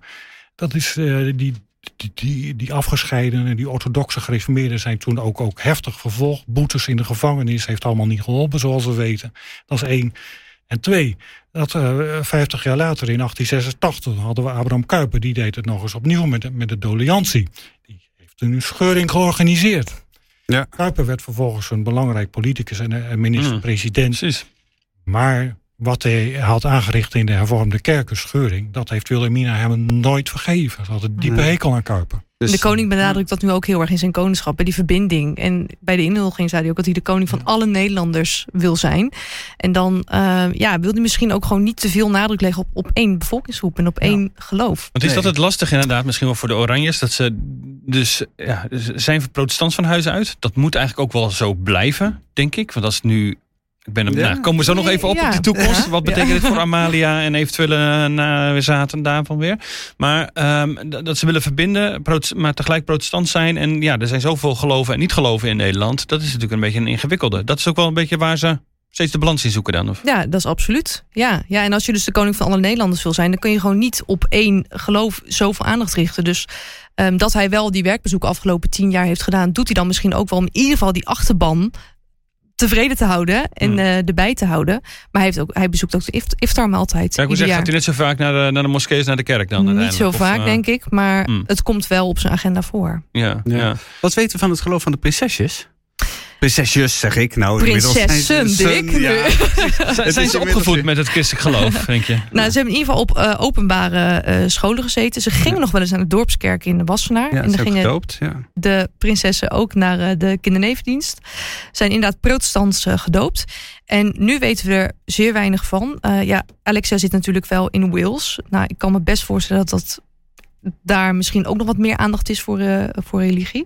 Dat is die afgescheidenen, die orthodoxe gereformeerden zijn toen ook heftig vervolgd. Boetes in de gevangenis heeft allemaal niet geholpen, zoals we weten. Dat is één. En twee, dat 50 jaar later, in 1886, hadden we Abraham Kuyper. Die deed het nog eens opnieuw met de doleantie. Die heeft een scheuring georganiseerd. Ja. Kuyper werd vervolgens een belangrijk politicus en minister-president. Maar wat hij had aangericht in de hervormde kerkenscheuring, dat heeft Wilhelmina hem nooit vergeven. Ze had een diepe hekel aan Kuyper. Dus, de koning benadrukt dat nu ook heel erg in zijn koningschap, en die verbinding. En bij de inhuldiging zei hij ook dat hij de koning van alle Nederlanders wil zijn. En dan wil hij misschien ook gewoon niet te veel nadruk leggen op één bevolkingsgroep en op één geloof. Want is dat het lastig inderdaad, misschien wel voor de Oranjes, dat ze dus zijn protestants van huis uit? Dat moet eigenlijk ook wel zo blijven, denk ik. Want als het nu... komen we zo nog even op die toekomst. Wat betekent dit voor Amalia en eventuele nazaten daarvan weer? Maar dat ze willen verbinden, maar tegelijk protestant zijn. En ja, er zijn zoveel geloven en niet-geloven in Nederland. Dat is natuurlijk een beetje een ingewikkelde. Dat is ook wel een beetje waar ze steeds de balans in zoeken dan? Of? Ja, dat is absoluut. Ja, en als je dus de koning van alle Nederlanders wil zijn, dan kun je gewoon niet op één geloof zoveel aandacht richten. Dus dat hij wel die werkbezoeken afgelopen 10 jaar heeft gedaan, doet hij dan misschien ook wel om in ieder geval die achterban tevreden te houden en erbij te houden. Maar hij bezoekt ook de iftarmaaltijd. Kijk, hoe zeg, gaat hij net zo vaak naar de moskees, naar de kerk dan? Niet zo vaak, denk ik. Maar het komt wel op zijn agenda voor. Ja. Wat weten we van het geloof van de prinsesjes? Prinsesjes, zeg ik. Nou, prinsessen, Dick. Ja. Zijn ze opgevoed met het christelijk geloof, denk je? Nou, ze hebben in ieder geval op openbare scholen gezeten. Ze gingen nog wel eens naar de dorpskerk in Wassenaar. Ja, en dan gingen de prinsessen ook naar de kindernevendienst. Ze zijn inderdaad protestants gedoopt. En nu weten we er zeer weinig van. Alexia zit natuurlijk wel in Wales. Nou, ik kan me best voorstellen dat daar misschien ook nog wat meer aandacht is voor religie.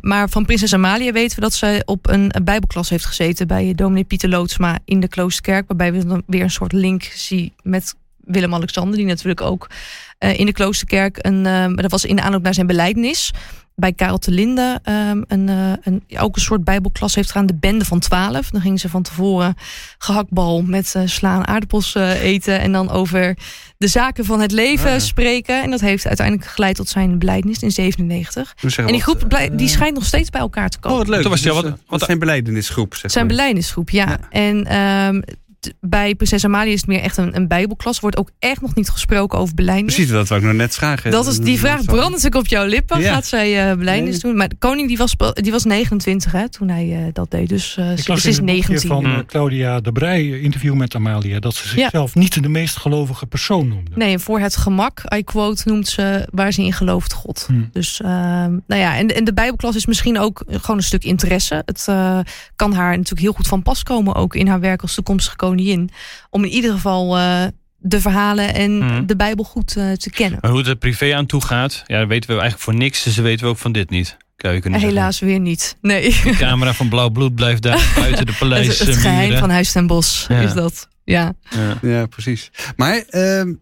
Maar van prinses Amalia weten we dat zij op een bijbelklas heeft gezeten bij dominee Pieter Lootsma in de Kloosterkerk, waarbij we dan weer een soort link zien met Willem-Alexander, die natuurlijk ook in de Kloosterkerk dat was in de aanloop naar zijn belijdenis, bij Karel te Linde ook een soort bijbelklas heeft gedaan. De bende van 12. Dan gingen ze van tevoren gehaktbal met sla en aardappels eten. En dan over de zaken van het leven spreken. En dat heeft uiteindelijk geleid tot zijn belijdenis in 1997. En die groep die schijnt nog steeds bij elkaar te komen. Oh, wat leuk. Dat was wat zijn belijdenisgroep. Zijn belijdenisgroep, ja. En bij prinses Amalia is het meer echt een bijbelklas. Wordt ook echt nog niet gesproken over belijdenis. Precies, dat we ook nog net vragen. Dat is die vraag brandt natuurlijk op jouw lippen. Ja. Gaat zij belijdenis doen? Maar de koning die was 29 toen hij dat deed. Dus ze is 19. Van Claudia de Brij, interview met Amalia, dat ze zichzelf niet de meest gelovige persoon noemde. Nee, voor het gemak, I quote, noemt ze waar ze in gelooft God. Dus en de bijbelklas is misschien ook gewoon een stuk interesse. Het kan haar natuurlijk heel goed van pas komen, ook in haar werk als toekomstige koning. Om in ieder geval de verhalen en de Bijbel goed te kennen. Maar hoe het er privé aan toe gaat, dat weten we eigenlijk voor niks. Dus weten we ook van dit niet. Helaas weer niet. Nee. De camera van Blauw Bloed blijft daar buiten de paleis. Het geheim van Huis ten Bosch is dat. Ja, precies. Maar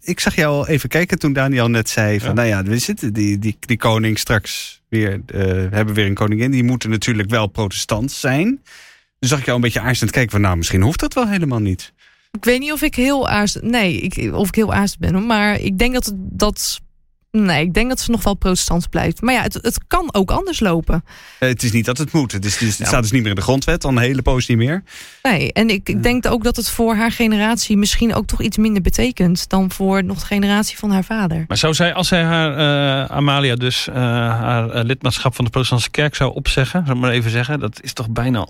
ik zag jou al even kijken toen Daniel net zei van, we zitten die koning straks weer, hebben weer een koningin. Die moeten natuurlijk wel protestant zijn. Dus zag ik jou een beetje aarzelend kijken van, misschien hoeft dat wel helemaal niet. Ik weet niet of ik heel aarzelend ben. Hoor. Maar ik denk dat ze nog wel protestants blijft. Maar het kan ook anders lopen. Het is niet dat het moet. Het staat dus niet meer in de grondwet, al een hele poos niet meer. Nee, en ik denk ook dat het voor haar generatie misschien ook toch iets minder betekent dan voor nog de generatie van haar vader. Maar zou zij, als zij haar Amalia dus haar lidmaatschap van de protestantse kerk zou opzeggen, zou ik maar even zeggen, dat is toch bijna...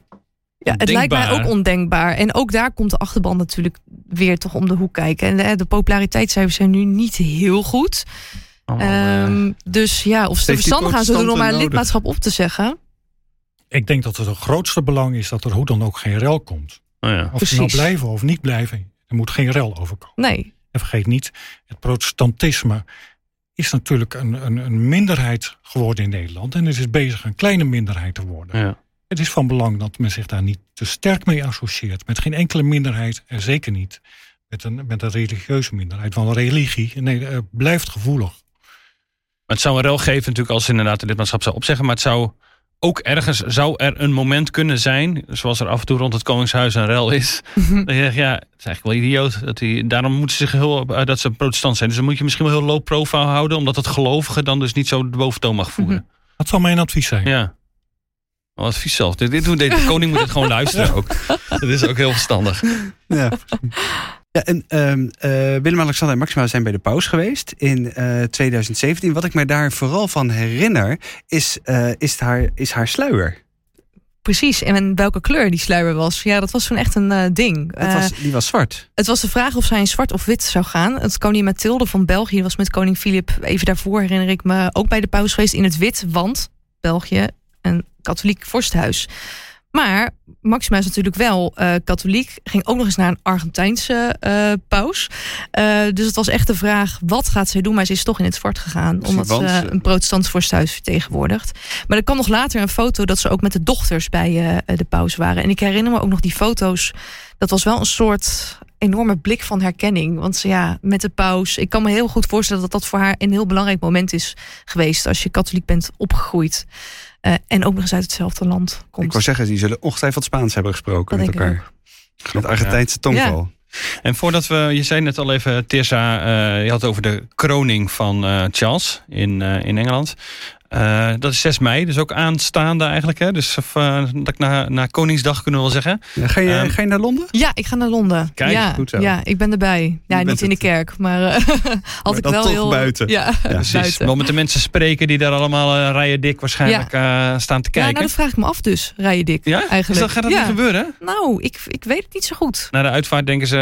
Ja, het lijkt mij ook ondenkbaar. En ook daar komt de achterban natuurlijk weer toch om de hoek kijken. En de populariteitscijfers zijn nu niet heel goed. Of ze verstandig gaan doen om haar lidmaatschap op te zeggen. Ik denk dat het grootste belang is dat er hoe dan ook geen rel komt. Nou ja. Of ze nou blijven of niet blijven, er moet geen rel overkomen. Nee. En vergeet niet, het protestantisme is natuurlijk een minderheid geworden in Nederland. En het is bezig een kleine minderheid te worden. Ja. Het is van belang dat men zich daar niet te sterk mee associeert. Met geen enkele minderheid, en zeker niet met een religieuze minderheid. Want religie blijft gevoelig. Maar het zou een rel geven natuurlijk als inderdaad de lidmaatschap zou opzeggen. Maar het zou ook ergens, zou er een moment kunnen zijn, zoals er af en toe rond het Koningshuis een rel is, dat je zegt, ja, het is eigenlijk wel idioot. Daarom moeten ze zich dat ze protestant zijn. Dus dan moet je misschien wel heel low profile houden, omdat het gelovige dan dus niet zo de boventoon mag voeren. Dat zou mijn advies zijn. Ja. Wel advies zelf. De koning moet het gewoon luisteren ook. Dat is ook heel verstandig. Ja, ja, en Willem-Alexander en Maxima zijn bij de paus geweest in 2017. Wat ik mij daar vooral van herinner, is haar sluier. Precies, en welke kleur die sluier was. Ja, dat was toen echt een ding. Die was zwart. Het was de vraag of zij in zwart of wit zou gaan. Het koningin Mathilde van België was met koning Filip, even daarvoor herinner ik me, ook bij de paus geweest in het wit. Want België, een katholiek vorsthuis. Maar Maxima is natuurlijk wel katholiek. Ging ook nog eens naar een Argentijnse paus. Dus het was echt de vraag, wat gaat zij doen? Maar ze is toch in het zwart gegaan. Dus omdat ze een protestants vorsthuis vertegenwoordigt. Maar er kwam nog later een foto dat ze ook met de dochters bij de paus waren. En ik herinner me ook nog die foto's. Dat was wel een soort enorme blik van herkenning. Want ja, met de paus. Ik kan me heel goed voorstellen dat dat voor haar een heel belangrijk moment is geweest. Als je katholiek bent opgegroeid. En ook nog eens uit hetzelfde land komt. Ik wou zeggen, die zullen ongetwijfeld Spaans hebben gesproken dat met elkaar. Met Argentijnse tongval. Ja. En voordat we, je zei net al even, Tessa, je had het over de kroning van Charles in Engeland. Dat is 6 mei, dus ook aanstaande eigenlijk. Hè? Dus na Koningsdag kunnen we wel zeggen. Ja, ga je naar Londen? Ja, ik ga naar Londen. Kijk, ja, goed zo. Ja, ik ben erbij. Ja, niet in de kerk, maar had ik wel heel buiten. Ja, precies. Buiten. Wel met de mensen spreken die daar allemaal rijen dik waarschijnlijk staan te kijken. Ja, dat vraag ik me af dus, rijen dik eigenlijk. Dus dan gaat dat niet gebeuren? Nou, ik weet het niet zo goed. Na de uitvaart denken ze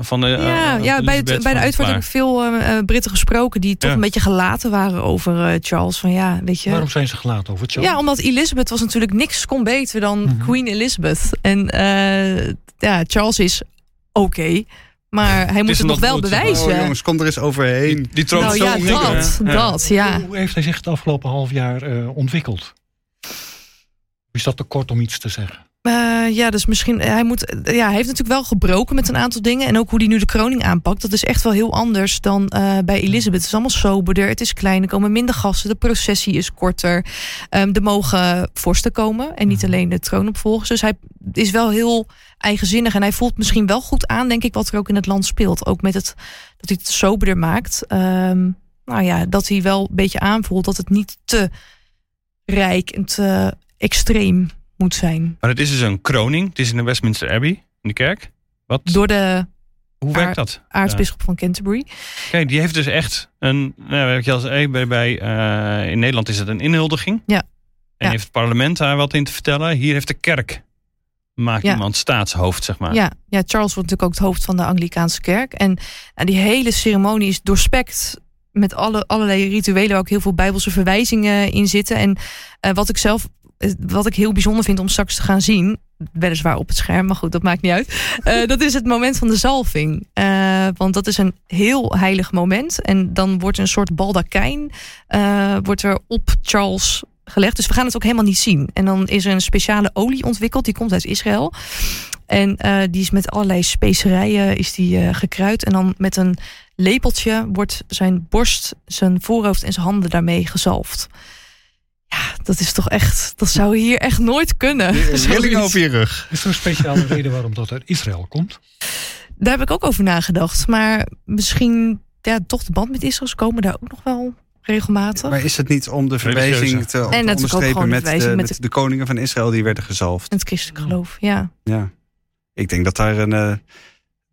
van de bij de uitvaart heb ik veel Britten gesproken die toch een beetje gelaten waren over Charles. Van ja. Waarom zijn ze gelaten over Charles? Ja, omdat Elizabeth was natuurlijk niks kon beter dan Queen Elizabeth. En Charles is oké, maar hij moet het nog wel bewijzen. Oh, jongens, kom er eens overheen. Die troon nou, zo Hoe heeft hij zich het afgelopen half jaar ontwikkeld? Is dat te kort om iets te zeggen? Dus misschien. Hij heeft natuurlijk wel gebroken met een aantal dingen. En ook hoe hij nu de kroning aanpakt. Dat is echt wel heel anders dan bij Elizabeth. Het is allemaal soberder. Het is kleiner. Er komen minder gasten. De processie is korter. Er mogen vorsten komen. En niet alleen de troonopvolgers. Dus hij is wel heel eigenzinnig. En hij voelt misschien wel goed aan, denk ik, wat er ook in het land speelt. Ook met het dat hij het soberder maakt. Dat hij wel een beetje aanvoelt dat het niet te rijk en te extreem moet zijn. Maar het is dus een kroning. Het is in de Westminster Abbey, in de kerk. Wat? Door de Hoe werkt dat? Aartsbisschop van Canterbury. Kijk, die heeft dus echt een. In Nederland is het een inhuldiging. Ja. En heeft het parlement daar wat in te vertellen. Hier heeft de kerk. Maakt iemand staatshoofd, zeg maar. Ja, Charles wordt natuurlijk ook het hoofd van de Anglicaanse kerk. En die hele ceremonie is doorspekt met allerlei rituelen, waar ook heel veel bijbelse verwijzingen in zitten. En wat ik heel bijzonder vind om straks te gaan zien, weliswaar op het scherm, maar goed, dat maakt niet uit. Dat is het moment van de zalving. Want dat is een heel heilig moment. En dan wordt een soort baldakijn wordt er op Charles gelegd. Dus we gaan het ook helemaal niet zien. En dan is er een speciale olie ontwikkeld, die komt uit Israël. En die is met allerlei specerijen gekruid. En dan met een lepeltje wordt zijn borst, zijn voorhoofd en zijn handen daarmee gezalfd. Ja, dat is toch echt. Dat zou hier echt nooit kunnen. Rilling over je rug. Is er een speciale reden waarom dat uit Israël komt? Daar heb ik ook over nagedacht. Maar misschien toch de band met Israël komen daar ook nog wel regelmatig. Maar is het niet om de verwijzing te onderstrepen met de koningen van Israël die werden gezalfd? En het christelijk geloof, ja. Ik denk dat daar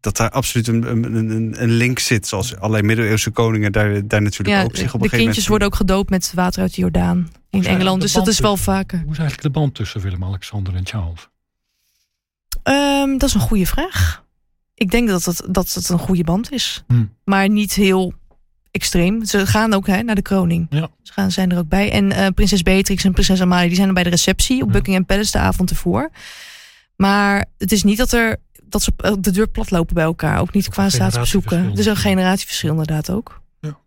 dat daar absoluut een link zit. Zoals allerlei middeleeuwse koningen daar natuurlijk ook zich op een gegeven moment. De kindjes worden ook gedoopt met water uit de Jordaan in Engeland. Dus dat is wel vaker. Hoe is eigenlijk de band tussen Willem-Alexander en Charles? Dat is een goede vraag. Ik denk dat het een goede band is. Maar niet heel extreem. Ze gaan ook naar de kroning. Ja. Zijn er ook bij. En prinses Beatrix en prinses Amalia die zijn er bij de receptie op Buckingham Palace de avond ervoor. Maar het is niet dat er dat ze de deur plat lopen bij elkaar. Ook niet ook qua staatsbezoeken. Dus een generatieverschil inderdaad ook. Ja.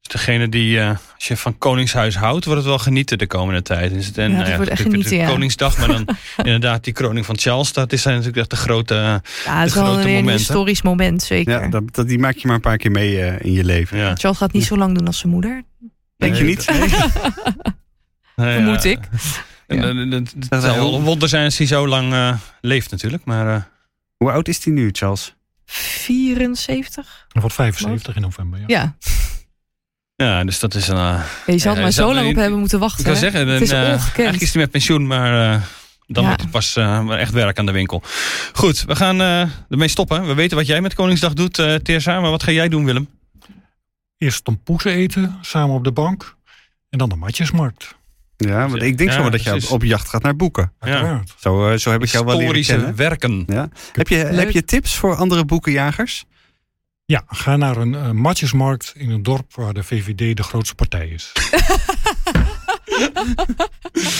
Dus degene die, als je van Koningshuis houdt, wordt het wel genieten de komende tijd. Is het, en, ja, wordt echt genieten, ja. Koningsdag, maar dan inderdaad die kroning van Charles. Dat is natuurlijk echt de grote momenten. Ja, het is wel een historisch moment, zeker. Ja, die maak je maar een paar keer mee in je leven. Ja. Charles gaat niet zo lang doen als zijn moeder. Denk je niet? Vermoed ik. Het zou een wonder zijn als hij zo lang leeft natuurlijk. Maar, hoe oud is hij nu, Charles? 74. Hij wordt 75 in november, ja. Ja, dus dat is een... je zou het maar zo lang op hebben moeten wachten. Ik wil zeggen, het is ongekend. Eigenlijk is hij met pensioen, maar dan wordt het pas echt werk aan de winkel. Goed, we gaan ermee stoppen. We weten wat jij met Koningsdag doet, Tessa. Maar wat ga jij doen, Willem? Eerst tompoezen eten, samen op de bank. En dan de matjesmarkt. Ja, want ik denk zo dat je op jacht gaat naar boeken. Ja. Zo heb ik jou wel leren kennen. Werken. Ja. Heb je tips voor andere boekenjagers? Ja, ga naar een matjesmarkt in een dorp waar de VVD de grootste partij is.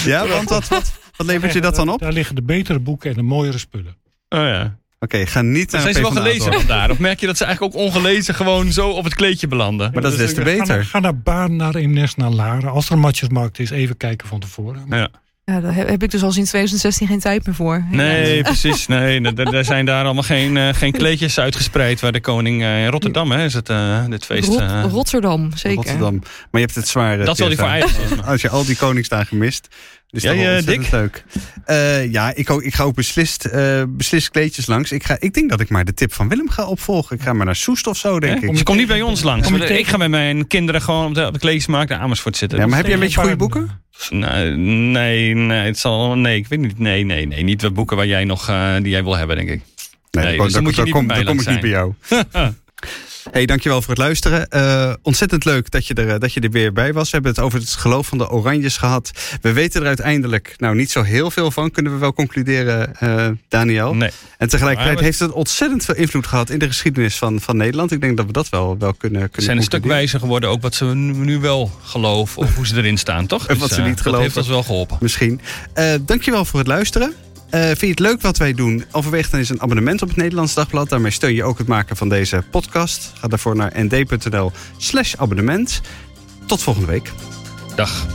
Ja, want wat levert je dat dan op? Daar liggen de betere boeken en de mooiere spullen. Oh ja. Oké, ga niet naar zijn ze wel gelezen dan daar? Of merk je dat ze eigenlijk ook ongelezen gewoon zo op het kleedje belanden? Maar dat is des te beter. Ga naar Baarn, naar Eemnes, naar Laren. Als er een matjesmarkt is, even kijken van tevoren. Ja. Ja, daar heb ik dus al sinds 2016 geen tijd meer voor. Nee, precies. Nee, er zijn daar allemaal geen kleedjes uitgespreid. Waar de koning in Rotterdam, hè, is het dit feest? Rotterdam, zeker. Rotterdam. Maar je hebt het zwaar. Dat zal die voor eigen. Als je al die koningsdagen mist. Dus ja, Dick? Leuk. Ik ga ook beslist kleedjes langs. Ik denk dat ik maar de tip van Willem ga opvolgen. Ik ga maar naar Soest of zo, denk ik. Ze komt niet bij ons langs. Ik ga met mijn kinderen gewoon op de kleedjesmarkt naar Amersfoort zitten. Ja, maar heb jij een beetje goede boeken? Nee, het zal... Nee, ik weet niet. Nee, niet de boeken waar jij nog, die jij wil hebben, denk ik. Nee, dus daar kom ik niet bij jou. Hey, dankjewel voor het luisteren. Ontzettend leuk dat je er weer bij was. We hebben het over het geloof van de Oranjes gehad. We weten er uiteindelijk niet zo heel veel van. Kunnen we wel concluderen, Daniel. Nee. En tegelijkertijd heeft het ontzettend veel invloed gehad in de geschiedenis van Nederland. Ik denk dat we dat wel kunnen Ze zijn een stuk wijzer geworden. Ook wat ze nu wel geloven. Of hoe ze erin staan, toch? En wat ze niet geloven. Dat heeft ons wel geholpen. Misschien. Dankjewel voor het luisteren. Vind je het leuk wat wij doen? Overweeg dan eens een abonnement op het Nederlands Dagblad. Daarmee steun je ook het maken van deze podcast. Ga daarvoor naar nd.nl/abonnement. Tot volgende week. Dag.